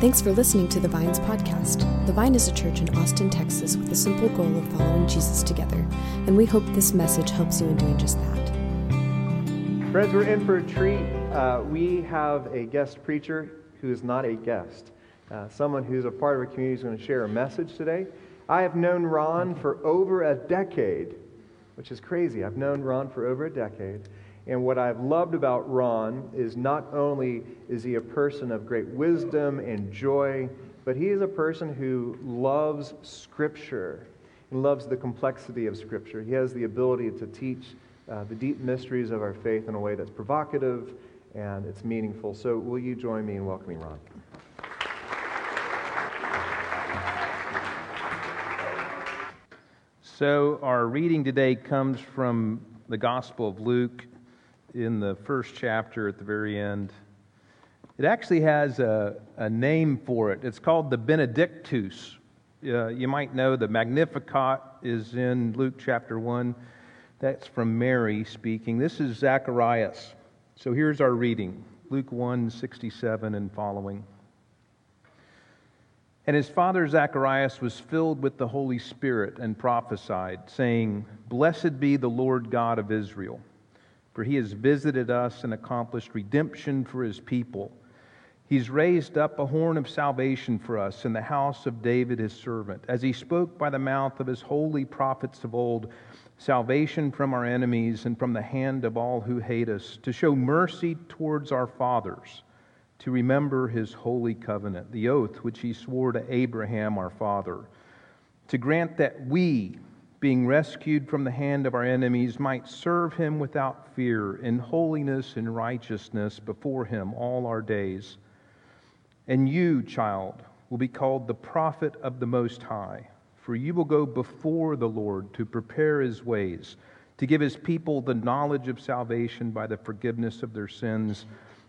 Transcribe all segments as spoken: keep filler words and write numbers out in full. Thanks for listening to The Vine's podcast. The Vine is a church in Austin, Texas, with the simple goal of following Jesus together, and we hope this message helps you in doing just that. Friends, we're in for a treat. Uh, we have a guest preacher who is not a guest. Uh, someone who's a part of our community is going to share a message today. I have known Ron for over a decade, which is crazy. I've known Ron for over a decade. And what I've loved about Ron is not only is he a person of great wisdom and joy, but he is a person who loves Scripture and loves the complexity of Scripture. He has the ability to teach uh, the deep mysteries of our faith in a way that's provocative and it's meaningful. So will you join me in welcoming Ron? So our reading today comes from the Gospel of Luke, in the first chapter at the very end. It actually has a, a name for it. It's called the Benedictus. Uh, you might know the Magnificat is in Luke chapter one. That's from Mary speaking. This is Zacharias. So here's our reading, Luke one sixty-seven and following. And his father Zacharias was filled with the Holy Spirit and prophesied, saying, "Blessed be the Lord God of Israel, for he has visited us and accomplished redemption for his people. He's raised up a horn of salvation for us in the house of David his servant, as he spoke by the mouth of his holy prophets of old, salvation from our enemies and from the hand of all who hate us, to show mercy towards our fathers, to remember his holy covenant, the oath which he swore to Abraham our father, to grant that we, being rescued from the hand of our enemies, might serve him without fear in holiness and righteousness before him all our days. And you, child, will be called the prophet of the Most High, for you will go before the Lord to prepare his ways, to give his people the knowledge of salvation by the forgiveness of their sins,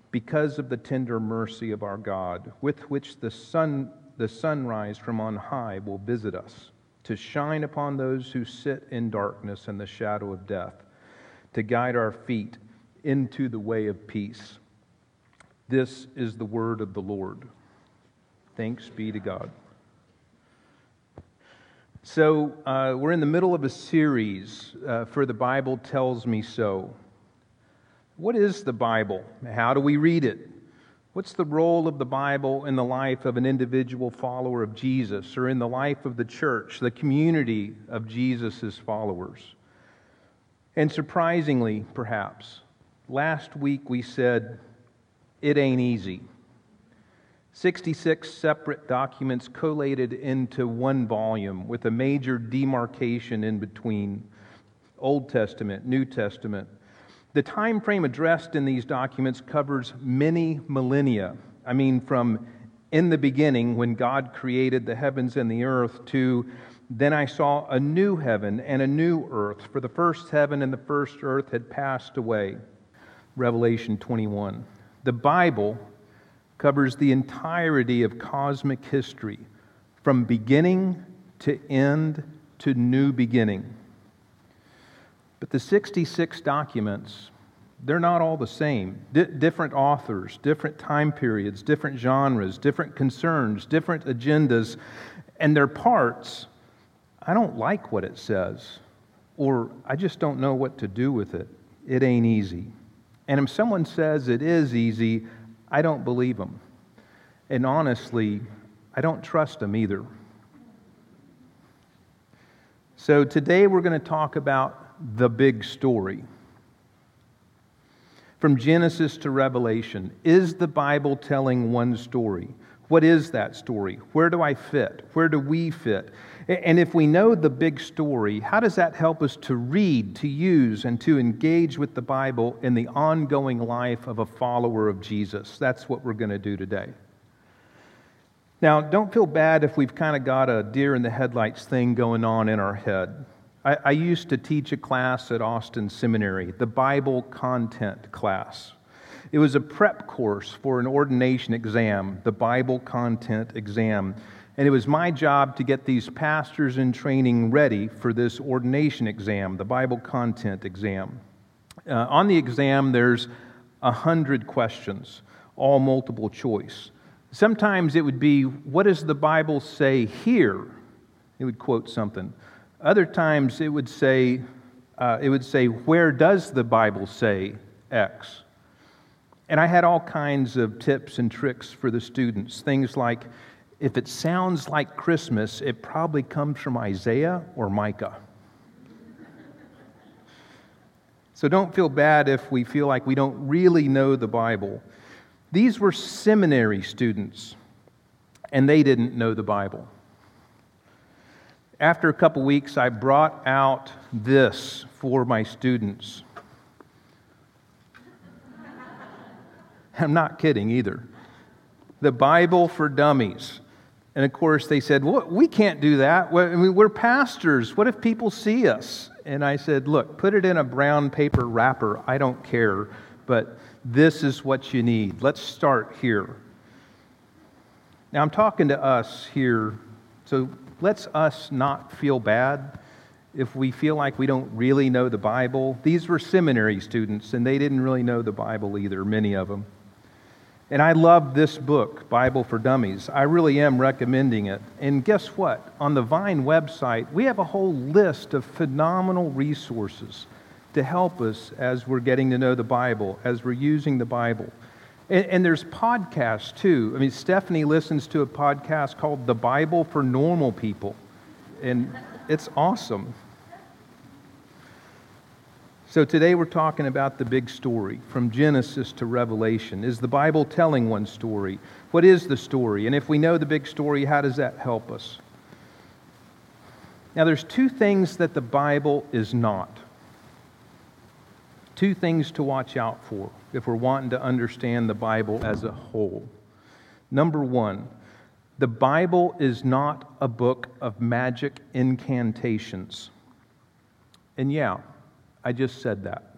because of the tender mercy of our God, with which the sun, the sunrise from on high will visit us, to shine upon those who sit in darkness and the shadow of death, to guide our feet into the way of peace." This is the word of the Lord. Thanks be to God. So uh, we're in the middle of a series uh, for The Bible Tells Me So. What is the Bible? How do we read it? What's the role of the Bible in the life of an individual follower of Jesus, or in the life of the church, the community of Jesus' followers? And surprisingly, perhaps, last week we said, it ain't easy. sixty-six separate documents collated into one volume with a major demarcation in between Old Testament, New Testament. The time frame addressed in these documents covers many millennia. I mean, from in the beginning, when God created the heavens and the earth, to then I saw a new heaven and a new earth, for the first heaven and the first earth had passed away. Revelation twenty-one. The Bible covers the entirety of cosmic history, from beginning to end to new beginning. But the sixty-six documents, they're not all the same. D- different authors, different time periods, different genres, different concerns, different agendas, and their parts, I don't like what it says, or I just don't know what to do with it. It ain't easy. And if someone says it is easy, I don't believe them. And honestly, I don't trust them either. So today we're going to talk about the big story. From Genesis to Revelation, is the Bible telling one story? What is that story? Where do I fit? Where do we fit? And if we know the big story, how does that help us to read, to use, and to engage with the Bible in the ongoing life of a follower of Jesus? That's what we're going to do today. Now, don't feel bad if we've kind of got a deer in the headlights thing going on in our head. I, I used to teach a class at Austin Seminary, the Bible content class. It was a prep course for an ordination exam, the Bible content exam. And it was my job to get these pastors in training ready for this ordination exam, the Bible content exam. Uh, on the exam, there's one hundred questions, all multiple choice. Sometimes it would be, what does the Bible say here? It would quote something. Other times it would say, uh, it would say, where does the Bible say X? And I had all kinds of tips and tricks for the students. Things like, if it sounds like Christmas, it probably comes from Isaiah or Micah. So don't feel bad if we feel like we don't really know the Bible. These were seminary students, and they didn't know the Bible. After a couple weeks, I brought out this for my students. I'm not kidding either. The Bible for Dummies. And of course, they said, well, we can't do that. We're pastors. What if people see us? And I said, look, put it in a brown paper wrapper. I don't care, but this is what you need. Let's start here. Now, I'm talking to us here, so let's us not feel bad if we feel like we don't really know the Bible. These were seminary students, and they didn't really know the Bible either, many of them. And I love this book, Bible for Dummies. I really am recommending it. And guess what? On the Vine website, we have a whole list of phenomenal resources to help us as we're getting to know the Bible, as we're using the Bible. And, and there's podcasts, too. I mean, Stephanie listens to a podcast called The Bible for Normal People, and it's awesome. So today we're talking about the big story, from Genesis to Revelation. Is the Bible telling one story? What is the story? And if we know the big story, how does that help us? Now, there's two things that the Bible is not. Two things to watch out for if we're wanting to understand the Bible as a whole. Number one, the Bible is not a book of magic incantations. And yeah, I just said that.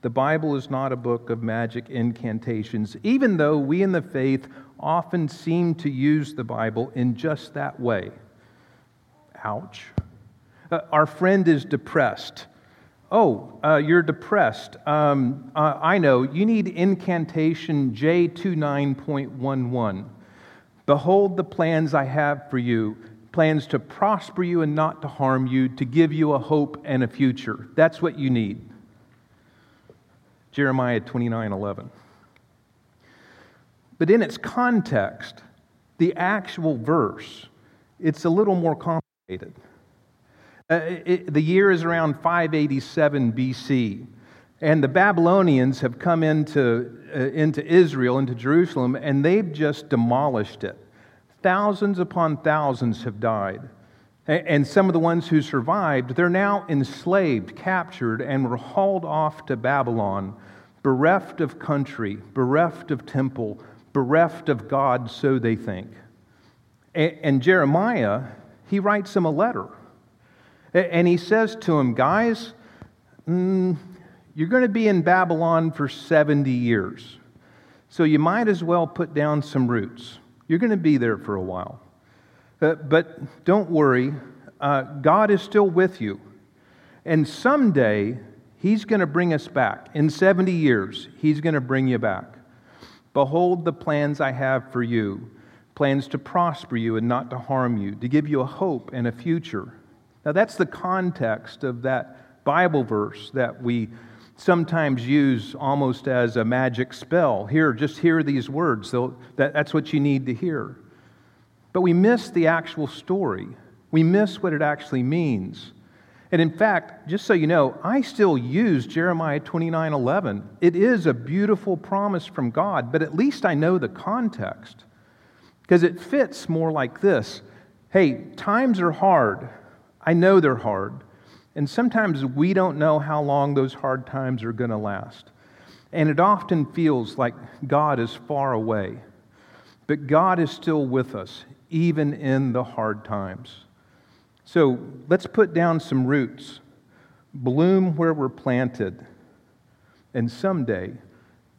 The Bible is not a book of magic incantations, even though we in the faith often seem to use the Bible in just that way. Ouch. Uh, our friend is depressed. Oh, uh, you're depressed. Um, uh, I know. You need incantation J twenty-nine point eleven. Behold the plans I have for you, plans to prosper you and not to harm you, to give you a hope and a future. That's what you need. Jeremiah twenty-nine eleven. But in its context, the actual verse, it's a little more complicated. Uh, it, the year is around five eighty-seven B C, and the Babylonians have come into, uh, into Israel, into Jerusalem, and they've just demolished it. Thousands upon thousands have died. And, and some of the ones who survived, they're now enslaved, captured, and were hauled off to Babylon, bereft of country, bereft of temple, bereft of God, so they think. And, and Jeremiah, he writes them a letter. And he says to him, guys, mm, you're going to be in Babylon for seventy years. So you might as well put down some roots. You're going to be there for a while. Uh, but don't worry, uh, God is still with you. And someday, He's going to bring us back. In seventy years, He's going to bring you back. Behold the plans I have for you, plans to prosper you and not to harm you, to give you a hope and a future. Now, that's the context of that Bible verse that we sometimes use almost as a magic spell. Here, just hear these words. So that, that's what you need to hear. But we miss the actual story. We miss what it actually means. And in fact, just so you know, I still use Jeremiah twenty-nine eleven. It is a beautiful promise from God, but at least I know the context, because it fits more like this. Hey, times are hard. I know they're hard, and sometimes we don't know how long those hard times are going to last. And it often feels like God is far away, but God is still with us, even in the hard times. So let's put down some roots, bloom where we're planted, and someday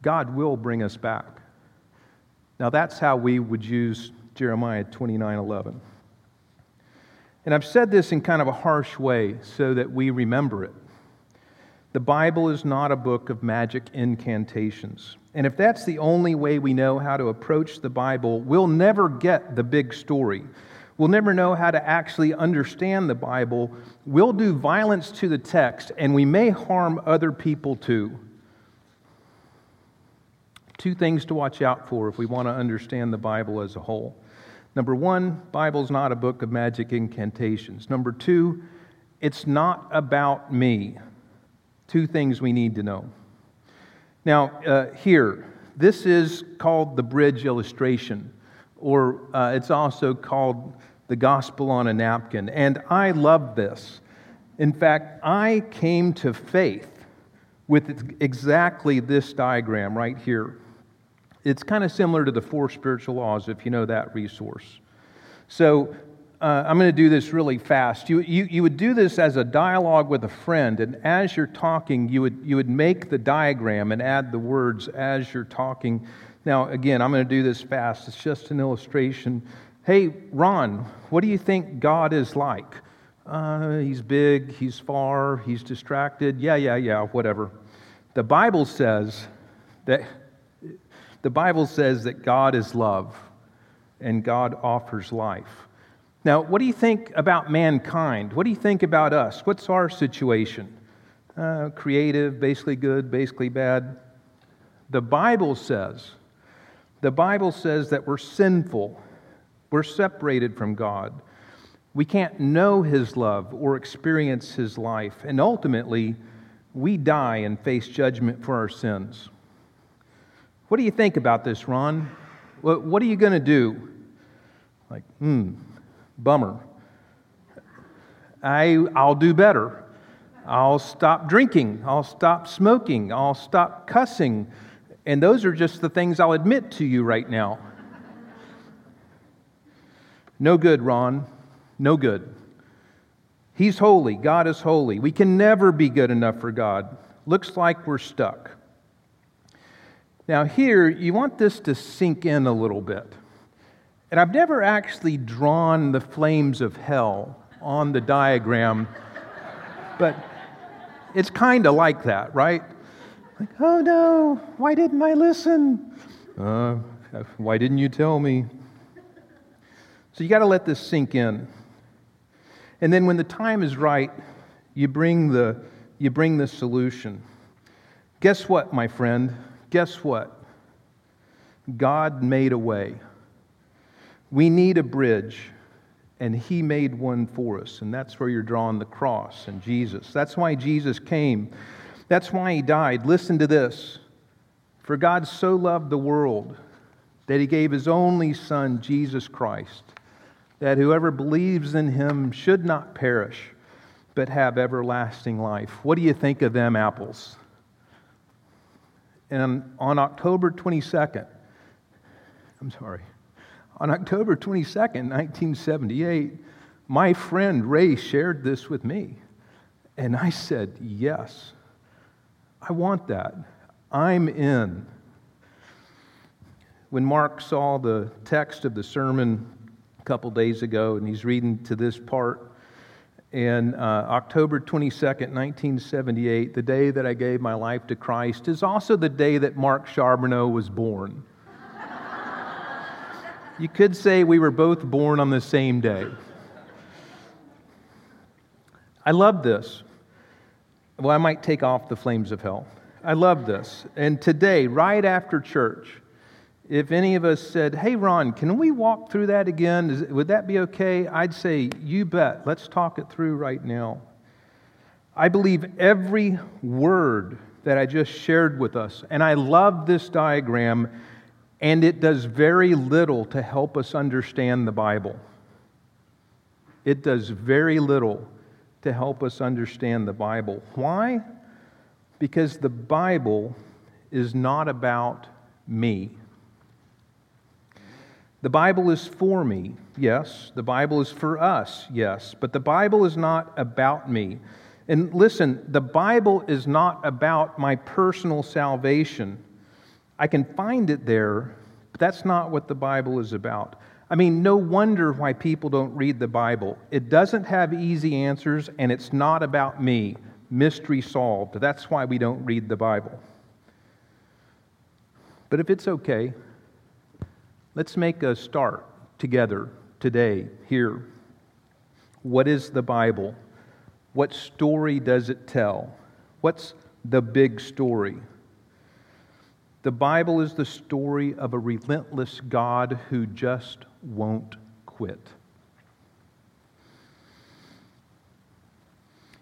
God will bring us back. Now that's how we would use Jeremiah twenty-nine eleven. And I've said this in kind of a harsh way so that we remember it. The Bible is not a book of magic incantations. And if that's the only way we know how to approach the Bible, we'll never get the big story. We'll never know how to actually understand the Bible. We'll do violence to the text, and we may harm other people too. Two things to watch out for if we want to understand the Bible as a whole. Number one, Bible's not a book of magic incantations. Number two, it's not about me. Two things we need to know. Now, uh, here, this is called the bridge illustration, or uh, it's also called the gospel on a napkin. And I love this. In fact, I came to faith with exactly this diagram right here. It's kind of similar to the four spiritual laws, if you know that resource. So uh, I'm going to do this really fast. You, you you would do this as a dialogue with a friend, and as you're talking, you would you would make the diagram and add the words as you're talking. Now, again, I'm going to do this fast. It's just an illustration. Hey, Ron, what do you think God is like? Uh, he's big, he's far, he's distracted. Yeah, yeah, yeah, whatever. The Bible says that... The Bible says that God is love and God offers life. Now, what do you think about mankind? What do you think about us? What's our situation? Uh, creative, basically good, basically bad. The Bible says, the Bible says that we're sinful. We're separated from God. We can't know His love or experience His life. And ultimately, we die and face judgment for our sins. What do you think about this, Ron? What, what are you going to do? Like, hmm, bummer. I, I'll do better. I'll stop drinking. I'll stop smoking. I'll stop cussing. And those are just the things I'll admit to you right now. No good, Ron. No good. He's holy. God is holy. We can never be good enough for God. Looks like we're stuck. Now here, you want this to sink in a little bit. And I've never actually drawn the flames of hell on the diagram, but it's kind of like that, right? Like, oh no, why didn't I listen? Uh, why didn't you tell me? So you got to let this sink in. And then when the time is right, you bring the, you bring the solution. Guess what, my friend? Guess what? God made a way. We need a bridge, and He made one for us, and that's where you're drawing the cross and Jesus. That's why Jesus came. That's why He died. Listen to this. For God so loved the world that He gave His only Son, Jesus Christ, that whoever believes in Him should not perish, but have everlasting life. What do you think of them apples? And on October twenty-second, I'm sorry, on October twenty-second, nineteen seventy-eight, my friend Ray shared this with me. And I said, yes, I want that. I'm in. When Mark saw the text of the sermon a couple days ago, and he's reading to this part, and uh, October twenty-second, nineteen seventy-eight, the day that I gave my life to Christ, is also the day that Mark Charbonneau was born. You could say we were both born on the same day. I love this. Well, I might take off the flames of hell. I love this. And today, right after church, if any of us said, hey, Ron, can we walk through that again? Is, would that be okay? I'd say, you bet. Let's talk it through right now. I believe every word that I just shared with us, and I love this diagram, and it does very little to help us understand the Bible. It does very little to help us understand the Bible. Why? Because the Bible is not about me. The Bible is for me, yes. The Bible is for us, yes. But the Bible is not about me. And listen, the Bible is not about my personal salvation. I can find it there, but that's not what the Bible is about. I mean, no wonder why people don't read the Bible. It doesn't have easy answers, and it's not about me. mystery solved. That's why we don't read the Bible. But if it's okay, let's make a start together today, here. What is the Bible? What story does it tell? What's the big story? The Bible is the story of a relentless God who just won't quit.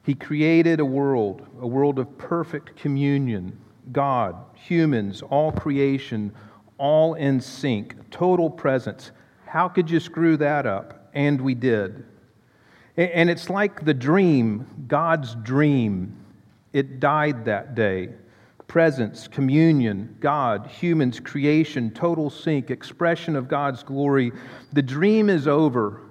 He created a world, a world of perfect communion. God, humans, all creation, all in sync, total presence. How could you screw that up? And we did. And it's like the dream, God's dream. It died that day. Presence, communion, God, humans, creation, total sync, expression of God's glory. The dream is over,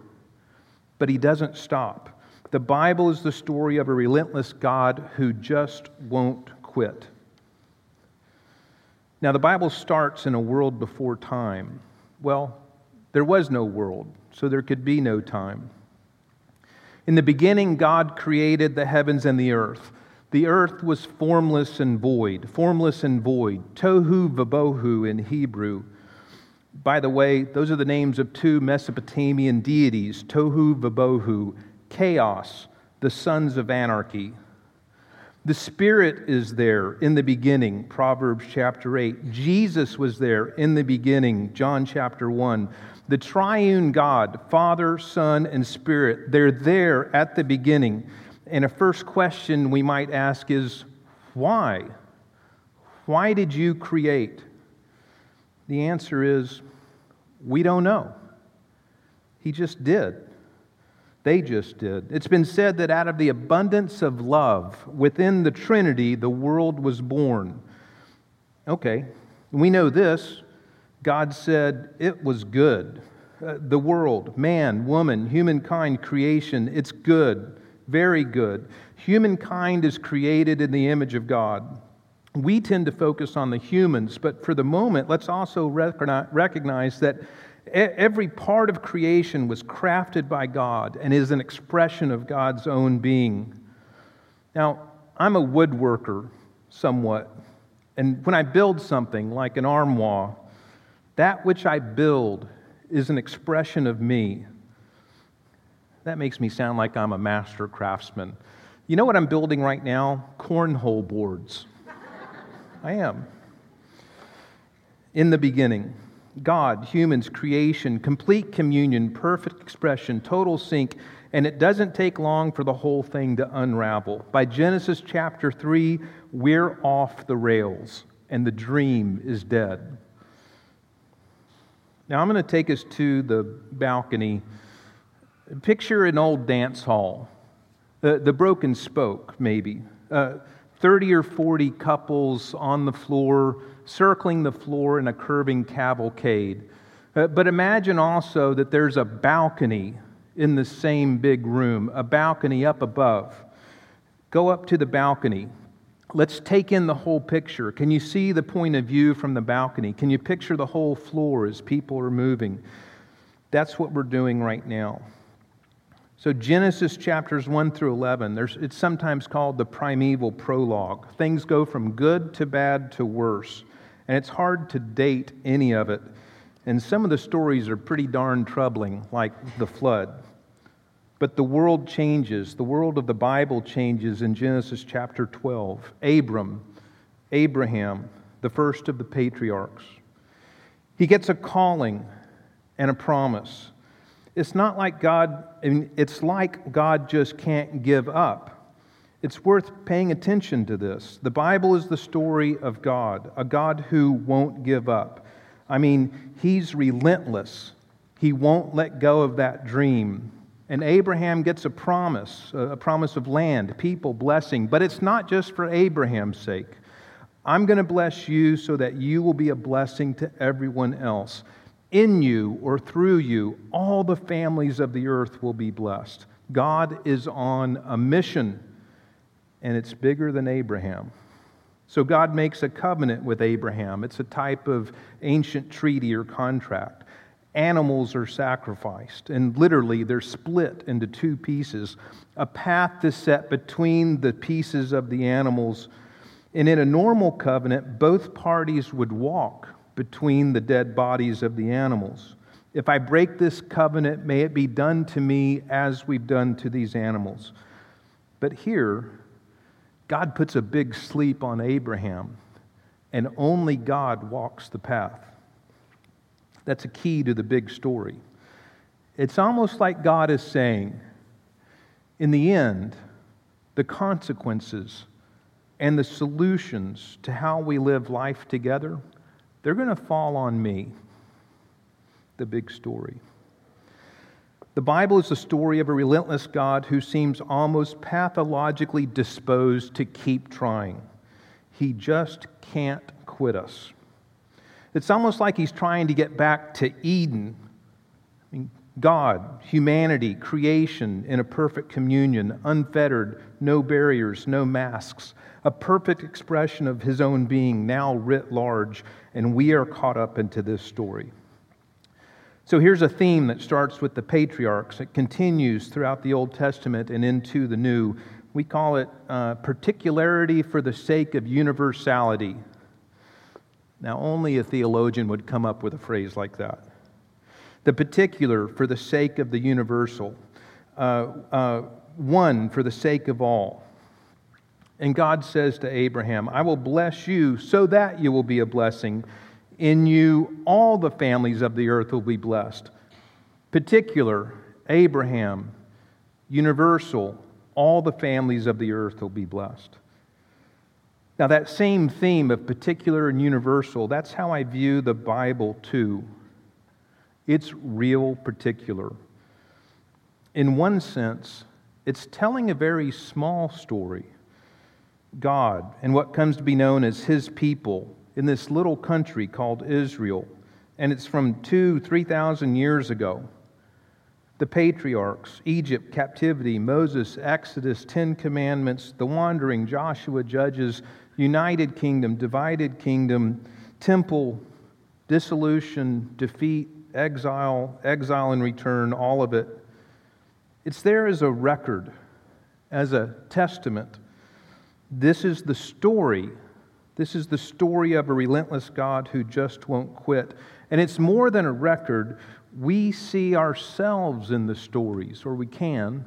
but He doesn't stop. The Bible is the story of a relentless God who just won't quit. Now, the Bible starts in a world before time. Well, there was no world, so there could be no time. In the beginning, God created the heavens and the earth. The earth was formless and void, formless and void, Tohu Vebohu in Hebrew. By the way, those are the names of two Mesopotamian deities, Tohu Vebohu, chaos, the sons of anarchy. The Spirit is there in the beginning, Proverbs chapter eight. Jesus was there in the beginning, John chapter one. The triune God, Father, Son, and Spirit, they're there at the beginning. And a first question we might ask is, why? Why did you create? The answer is, we don't know. He just did. They just did. It's been said that out of the abundance of love within the Trinity, the world was born. Okay, we know this. God said, it was good. Uh, the world, man, woman, humankind, creation, it's good. Very good. Humankind is created in the image of God. We tend to focus on the humans, but for the moment, let's also recognize that every part of creation was crafted by God and is an expression of God's own being. Now, I'm a woodworker somewhat, and when I build something like an armoire, that which I build is an expression of me. That makes me sound like I'm a master craftsman. You know what I'm building right now? Cornhole boards. I am. In the beginning, God, humans, creation, complete communion, perfect expression, total sync, and it doesn't take long for the whole thing to unravel. By Genesis chapter three, we're off the rails, and the dream is dead. Now I'm going to take us to the balcony. Picture an old dance hall, the, the broken spoke, maybe, uh, thirty or forty couples on the floor, circling the floor in a curving cavalcade. Uh, but imagine also that there's a balcony in the same big room, a balcony up above. Go up to the balcony. Let's take in the whole picture. Can you see the point of view from the balcony? Can you picture the whole floor as people are moving? That's what we're doing right now. So Genesis chapters one through eleven, there's, it's sometimes called the primeval prologue. Things go from good to bad to worse, and it's hard to date any of it. And some of the stories are pretty darn troubling, like the flood. But the world changes. The world of the Bible changes in Genesis chapter twelve. Abram, Abraham, the first of the patriarchs. He gets a calling and a promise. It's not like God, it's like God just can't give up. It's worth paying attention to this. The Bible is the story of God, a God who won't give up. I mean, He's relentless. He won't let go of that dream. And Abraham gets a promise, a promise of land, people, blessing. But it's not just for Abraham's sake. I'm going to bless you so that you will be a blessing to everyone else. In you or through you, all the families of the earth will be blessed. God is on a mission, and it's bigger than Abraham. So God makes a covenant with Abraham. It's a type of ancient treaty or contract. animals are sacrificed, and literally they're split into two pieces. A path is set between the pieces of the animals, and in a normal covenant, both parties would walk between the dead bodies of the animals. If I break this covenant, may it be done to me as we've done to these animals. But here, God puts a big sleep on Abraham, and only God walks the path. That's a key to the big story. It's almost like God is saying, in the end, the consequences and the solutions to how we live life together, they're going to fall on me. The big story. The Bible is the story of a relentless God who seems almost pathologically disposed to keep trying. He just can't quit us. It's almost like he's trying to get back to Eden. I mean, God, humanity, creation in a perfect communion, unfettered, no barriers, no masks, a perfect expression of his own being now writ large, and we are caught up into this story. So here's a theme that starts with the patriarchs. It continues throughout the Old Testament and into the New. We call it uh, particularity for the sake of universality. Now, only a theologian would come up with a phrase like that. The particular for the sake of the universal. Uh, uh, one for the sake of all. And God says to Abraham, I will bless you so that you will be a blessing. In you, all the families of the earth will be blessed. Particular, Abraham. Universal, all the families of the earth will be blessed. Now, that same theme of particular and universal, that's how I view the Bible too. It's real particular. In one sense, it's telling a very small story. God and what comes to be known as His people in this little country called Israel, and it's from two, three thousand years ago. The patriarchs, Egypt, captivity, Moses, Exodus, Ten Commandments, the wandering, Joshua, Judges, united kingdom, divided kingdom, temple, dissolution, defeat, exile, exile and return, all of it. It's there as a record, as a testament. This is the story This is the story of a relentless God who just won't quit. And it's more than a record. We see ourselves in the stories, or we can.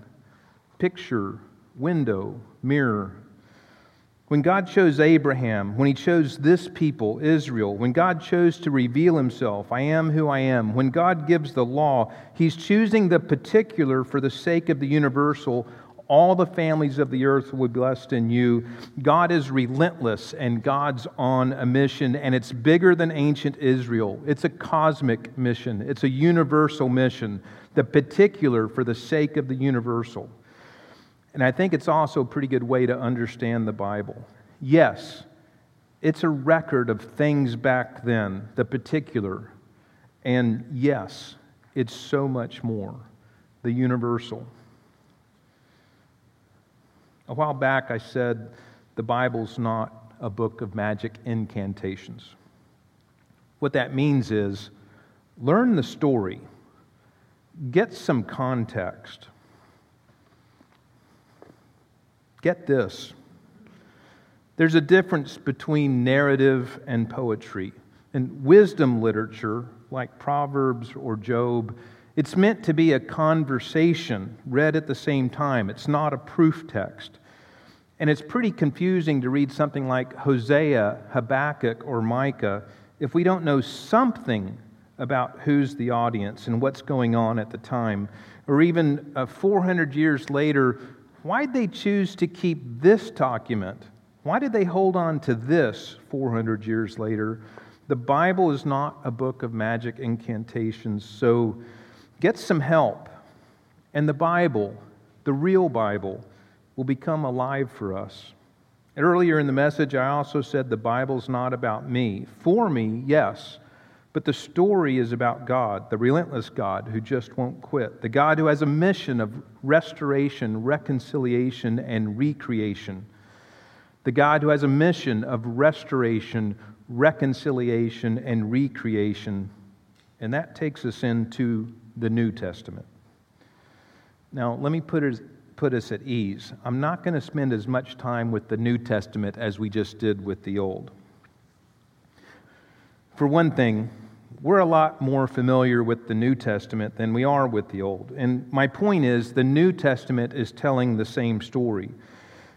Picture, window, mirror. When God chose Abraham, when He chose this people, Israel, when God chose to reveal Himself, I am who I am, when God gives the law, He's choosing the particular for the sake of the universal. All the families of the earth will be blessed in you. God is relentless, and God's on a mission, and it's bigger than ancient Israel. It's a cosmic mission. It's a universal mission, the particular for the sake of the universal. And I think it's also a pretty good way to understand the Bible. Yes, it's a record of things back then, the particular. And yes, it's so much more, the universal. A while back I said the Bible's not a book of magic incantations. What that means is learn the story, get some context. Get this. There's a difference between narrative and poetry. In wisdom literature, like Proverbs or Job, it's meant to be a conversation read at the same time. It's not a proof text. And it's pretty confusing to read something like Hosea, Habakkuk, or Micah if we don't know something about who's the audience and what's going on at the time. Or even uh, four hundred years later, why'd they choose to keep this document? Why did they hold on to this four hundred years later? The Bible is not a book of magic incantations, so get some help. And the Bible, the real Bible, will become alive for us. Earlier in the message, I also said the Bible's not about me. For me, yes, but the story is about God, the relentless God who just won't quit, the God who has a mission of restoration, reconciliation, and recreation, the God who has a mission of restoration, reconciliation, and recreation, And that takes us into the New Testament. Now, let me put us, put us at ease. I'm not going to spend as much time with the New Testament as we just did with the Old. For one thing, we're a lot more familiar with the New Testament than we are with the Old. And my point is, the New Testament is telling the same story.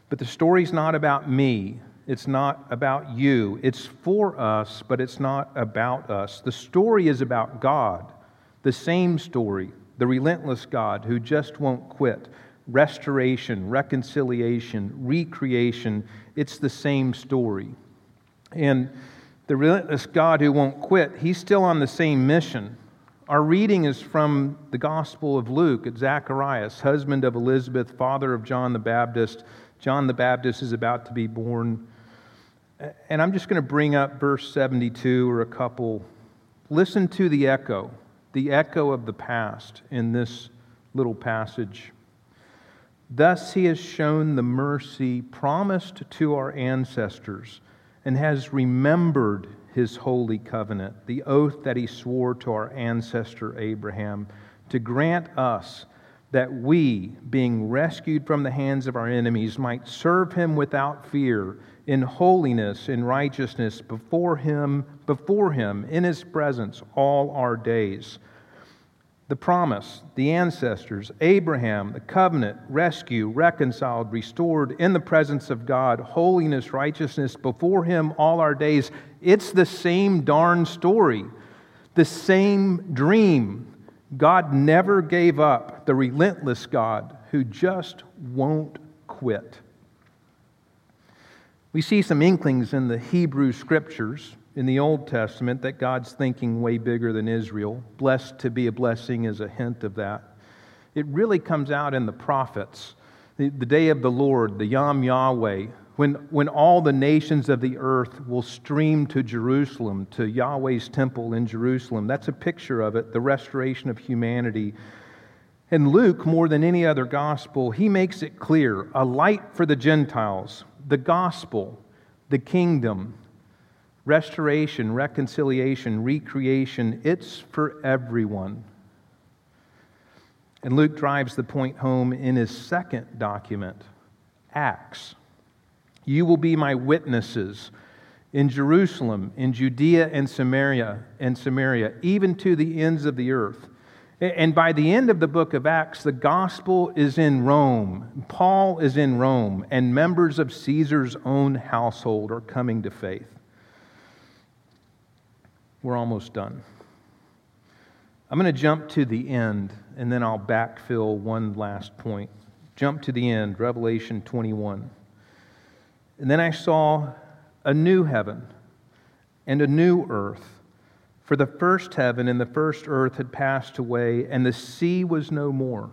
But the story's not about me. It's not about you. It's for us, but it's not about us. The story is about God, the same story, the relentless God who just won't quit. Restoration, reconciliation, recreation, it's the same story. And the relentless God who won't quit, he's still on the same mission. Our reading is from the Gospel of Luke. It's Zacharias, husband of Elizabeth, father of John the Baptist. John the Baptist is about to be born. And I'm just going to bring up verse seventy-two or a couple. Listen to the echo, the echo of the past in this little passage. Thus he has shown the mercy promised to our ancestors and has remembered his holy covenant, the oath that he swore to our ancestor Abraham, to grant us that we, being rescued from the hands of our enemies, might serve him without fear, in holiness, in righteousness, before him, before him, in his presence, all our days. The promise, the ancestors, Abraham, the covenant, rescue, reconciled, restored, in the presence of God, holiness, righteousness, before him, all our days. It's the same darn story, the same dream. God never gave up, the relentless God who just won't quit. We see some inklings in the Hebrew Scriptures in the Old Testament that God's thinking way bigger than Israel. Blessed to be a blessing is a hint of that. It really comes out in the prophets. The, the day of the Lord, the Yom Yahweh, when, when all the nations of the earth will stream to Jerusalem, to Yahweh's temple in Jerusalem. That's a picture of it, the restoration of humanity. And Luke, more than any other gospel, he makes it clear, a light for the Gentiles, the gospel, the kingdom, restoration, reconciliation, recreation, it's for everyone. And Luke drives the point home in his second document, Acts. You will be my witnesses in Jerusalem, in Judea and Samaria, and Samaria, even to the ends of the earth. And by the end of the book of Acts, the gospel is in Rome. Paul is in Rome, and members of Caesar's own household are coming to faith. We're almost done. I'm going to jump to the end, and then I'll backfill one last point. Jump to the end, Revelation twenty-one. And then I saw a new heaven and a new earth, for the first heaven and the first earth had passed away, and the sea was no more.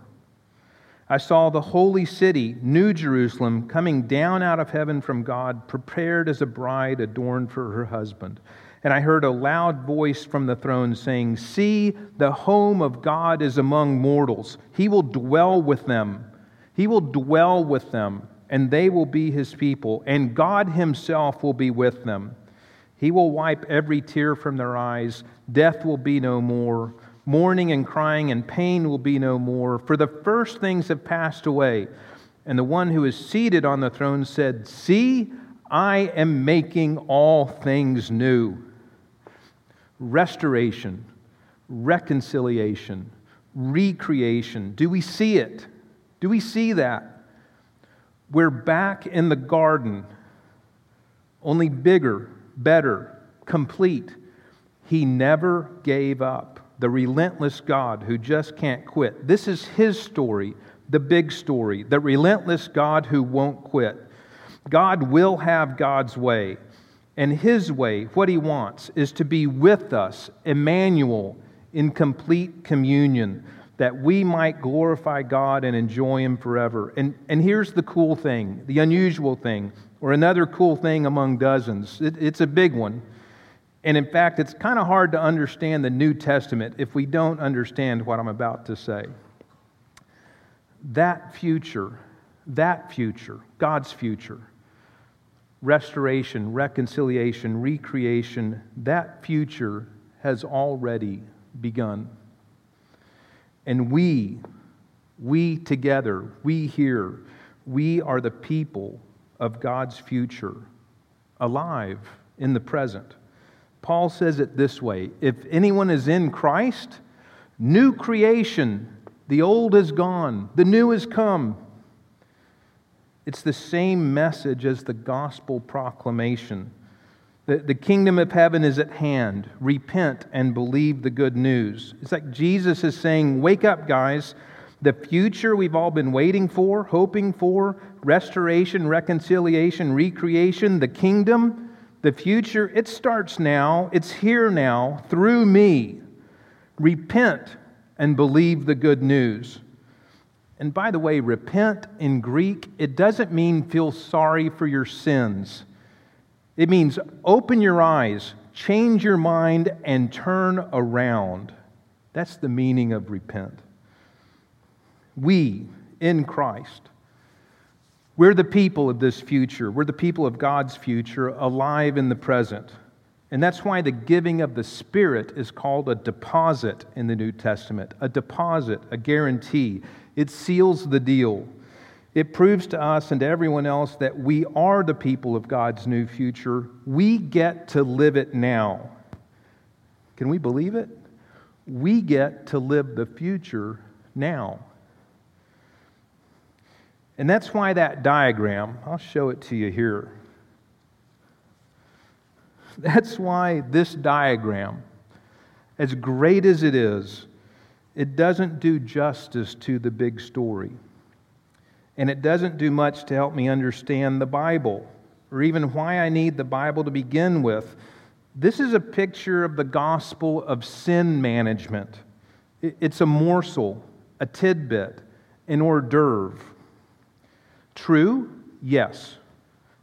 I saw the holy city, New Jerusalem, coming down out of heaven from God, prepared as a bride adorned for her husband. And I heard a loud voice from the throne saying, "See, the home of God is among mortals. He will dwell with them. He will dwell with them. And they will be his people, and God himself will be with them. He will wipe every tear from their eyes. Death will be no more. Mourning and crying and pain will be no more, for the first things have passed away." And the one who is seated on the throne said, "See, I am making all things new." Restoration, reconciliation, recreation. Do we see it? Do we see that? We're back in the garden, only bigger, better, complete. He never gave up. The relentless God who just can't quit. This is his story, the big story, the relentless God who won't quit. God will have God's way, and his way, what he wants, is to be with us, Emmanuel, in complete communion, that we might glorify God and enjoy him forever. And, and here's the cool thing, the unusual thing, or another cool thing among dozens. It, it's a big one. And in fact, it's kind of hard to understand the New Testament if we don't understand what I'm about to say. That future, that future, God's future, restoration, reconciliation, recreation, that future has already begun. And we, we together, we here, we are the people of God's future, alive in the present. Paul says it this way, if anyone is in Christ, new creation, the old is gone, the new has come. It's the same message as the gospel proclamation. The, the kingdom of heaven is at hand. Repent and believe the good news. It's like Jesus is saying, wake up, guys. The future we've all been waiting for, hoping for, restoration, reconciliation, recreation, the kingdom, the future, it starts now. It's here now through me. Repent and believe the good news. And by the way, repent in Greek, it doesn't mean feel sorry for your sins. It means open your eyes, change your mind, and turn around. That's the meaning of repent. We, in Christ, we're the people of this future. We're the people of God's future, alive in the present. And that's why the giving of the Spirit is called a deposit in the New Testament. A deposit, a guarantee. It seals the deal. It proves to us and to everyone else that we are the people of God's new future. We get to live it now. Can we believe it? We get to live the future now. And that's why that diagram, I'll show it to you here. That's why this diagram, as great as it is, it doesn't do justice to the big story. And it doesn't do much to help me understand the Bible, or even why I need the Bible to begin with. This is a picture of the gospel of sin management. It's a morsel, a tidbit, an hors d'oeuvre. True? Yes.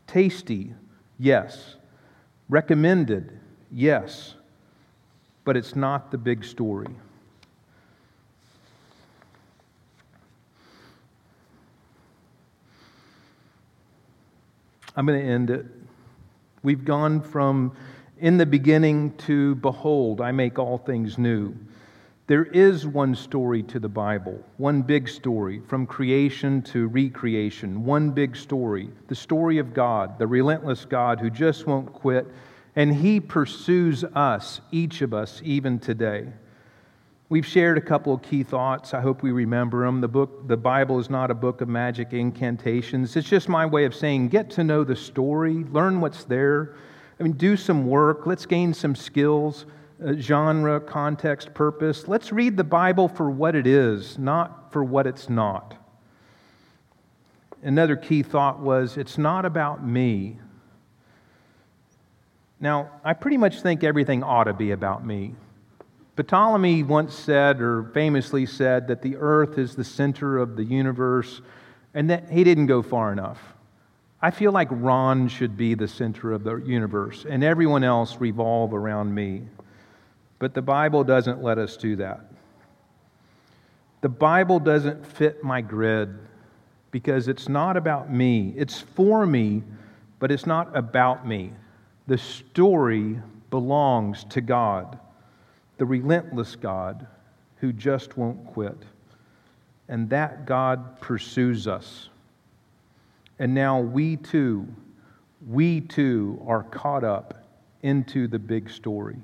Tasty? Yes. Recommended? Yes. But it's not the big story. I'm going to end it. We've gone from in the beginning to behold, I make all things new. There is one story to the Bible, one big story, from creation to recreation, one big story, the story of God, the relentless God who just won't quit, and He pursues us, each of us, even today. We've shared a couple of key thoughts. I hope we remember them. The book, the Bible is not a book of magic incantations. It's just my way of saying, get to know the story, learn what's there. I mean, do some work. Let's gain some skills, uh, genre, context, purpose. Let's read the Bible for what it is, not for what it's not. Another key thought was, it's not about me. Now, I pretty much think everything ought to be about me. But Ptolemy once said, or famously said, that the earth is the center of the universe, and that he didn't go far enough. I feel like Ron should be the center of the universe, and everyone else revolve around me. But the Bible doesn't let us do that. The Bible doesn't fit my grid, because it's not about me. It's for me, but it's not about me. The story belongs to God, the relentless God who just won't quit. And that God pursues us. And now we too, we too are caught up into the big story.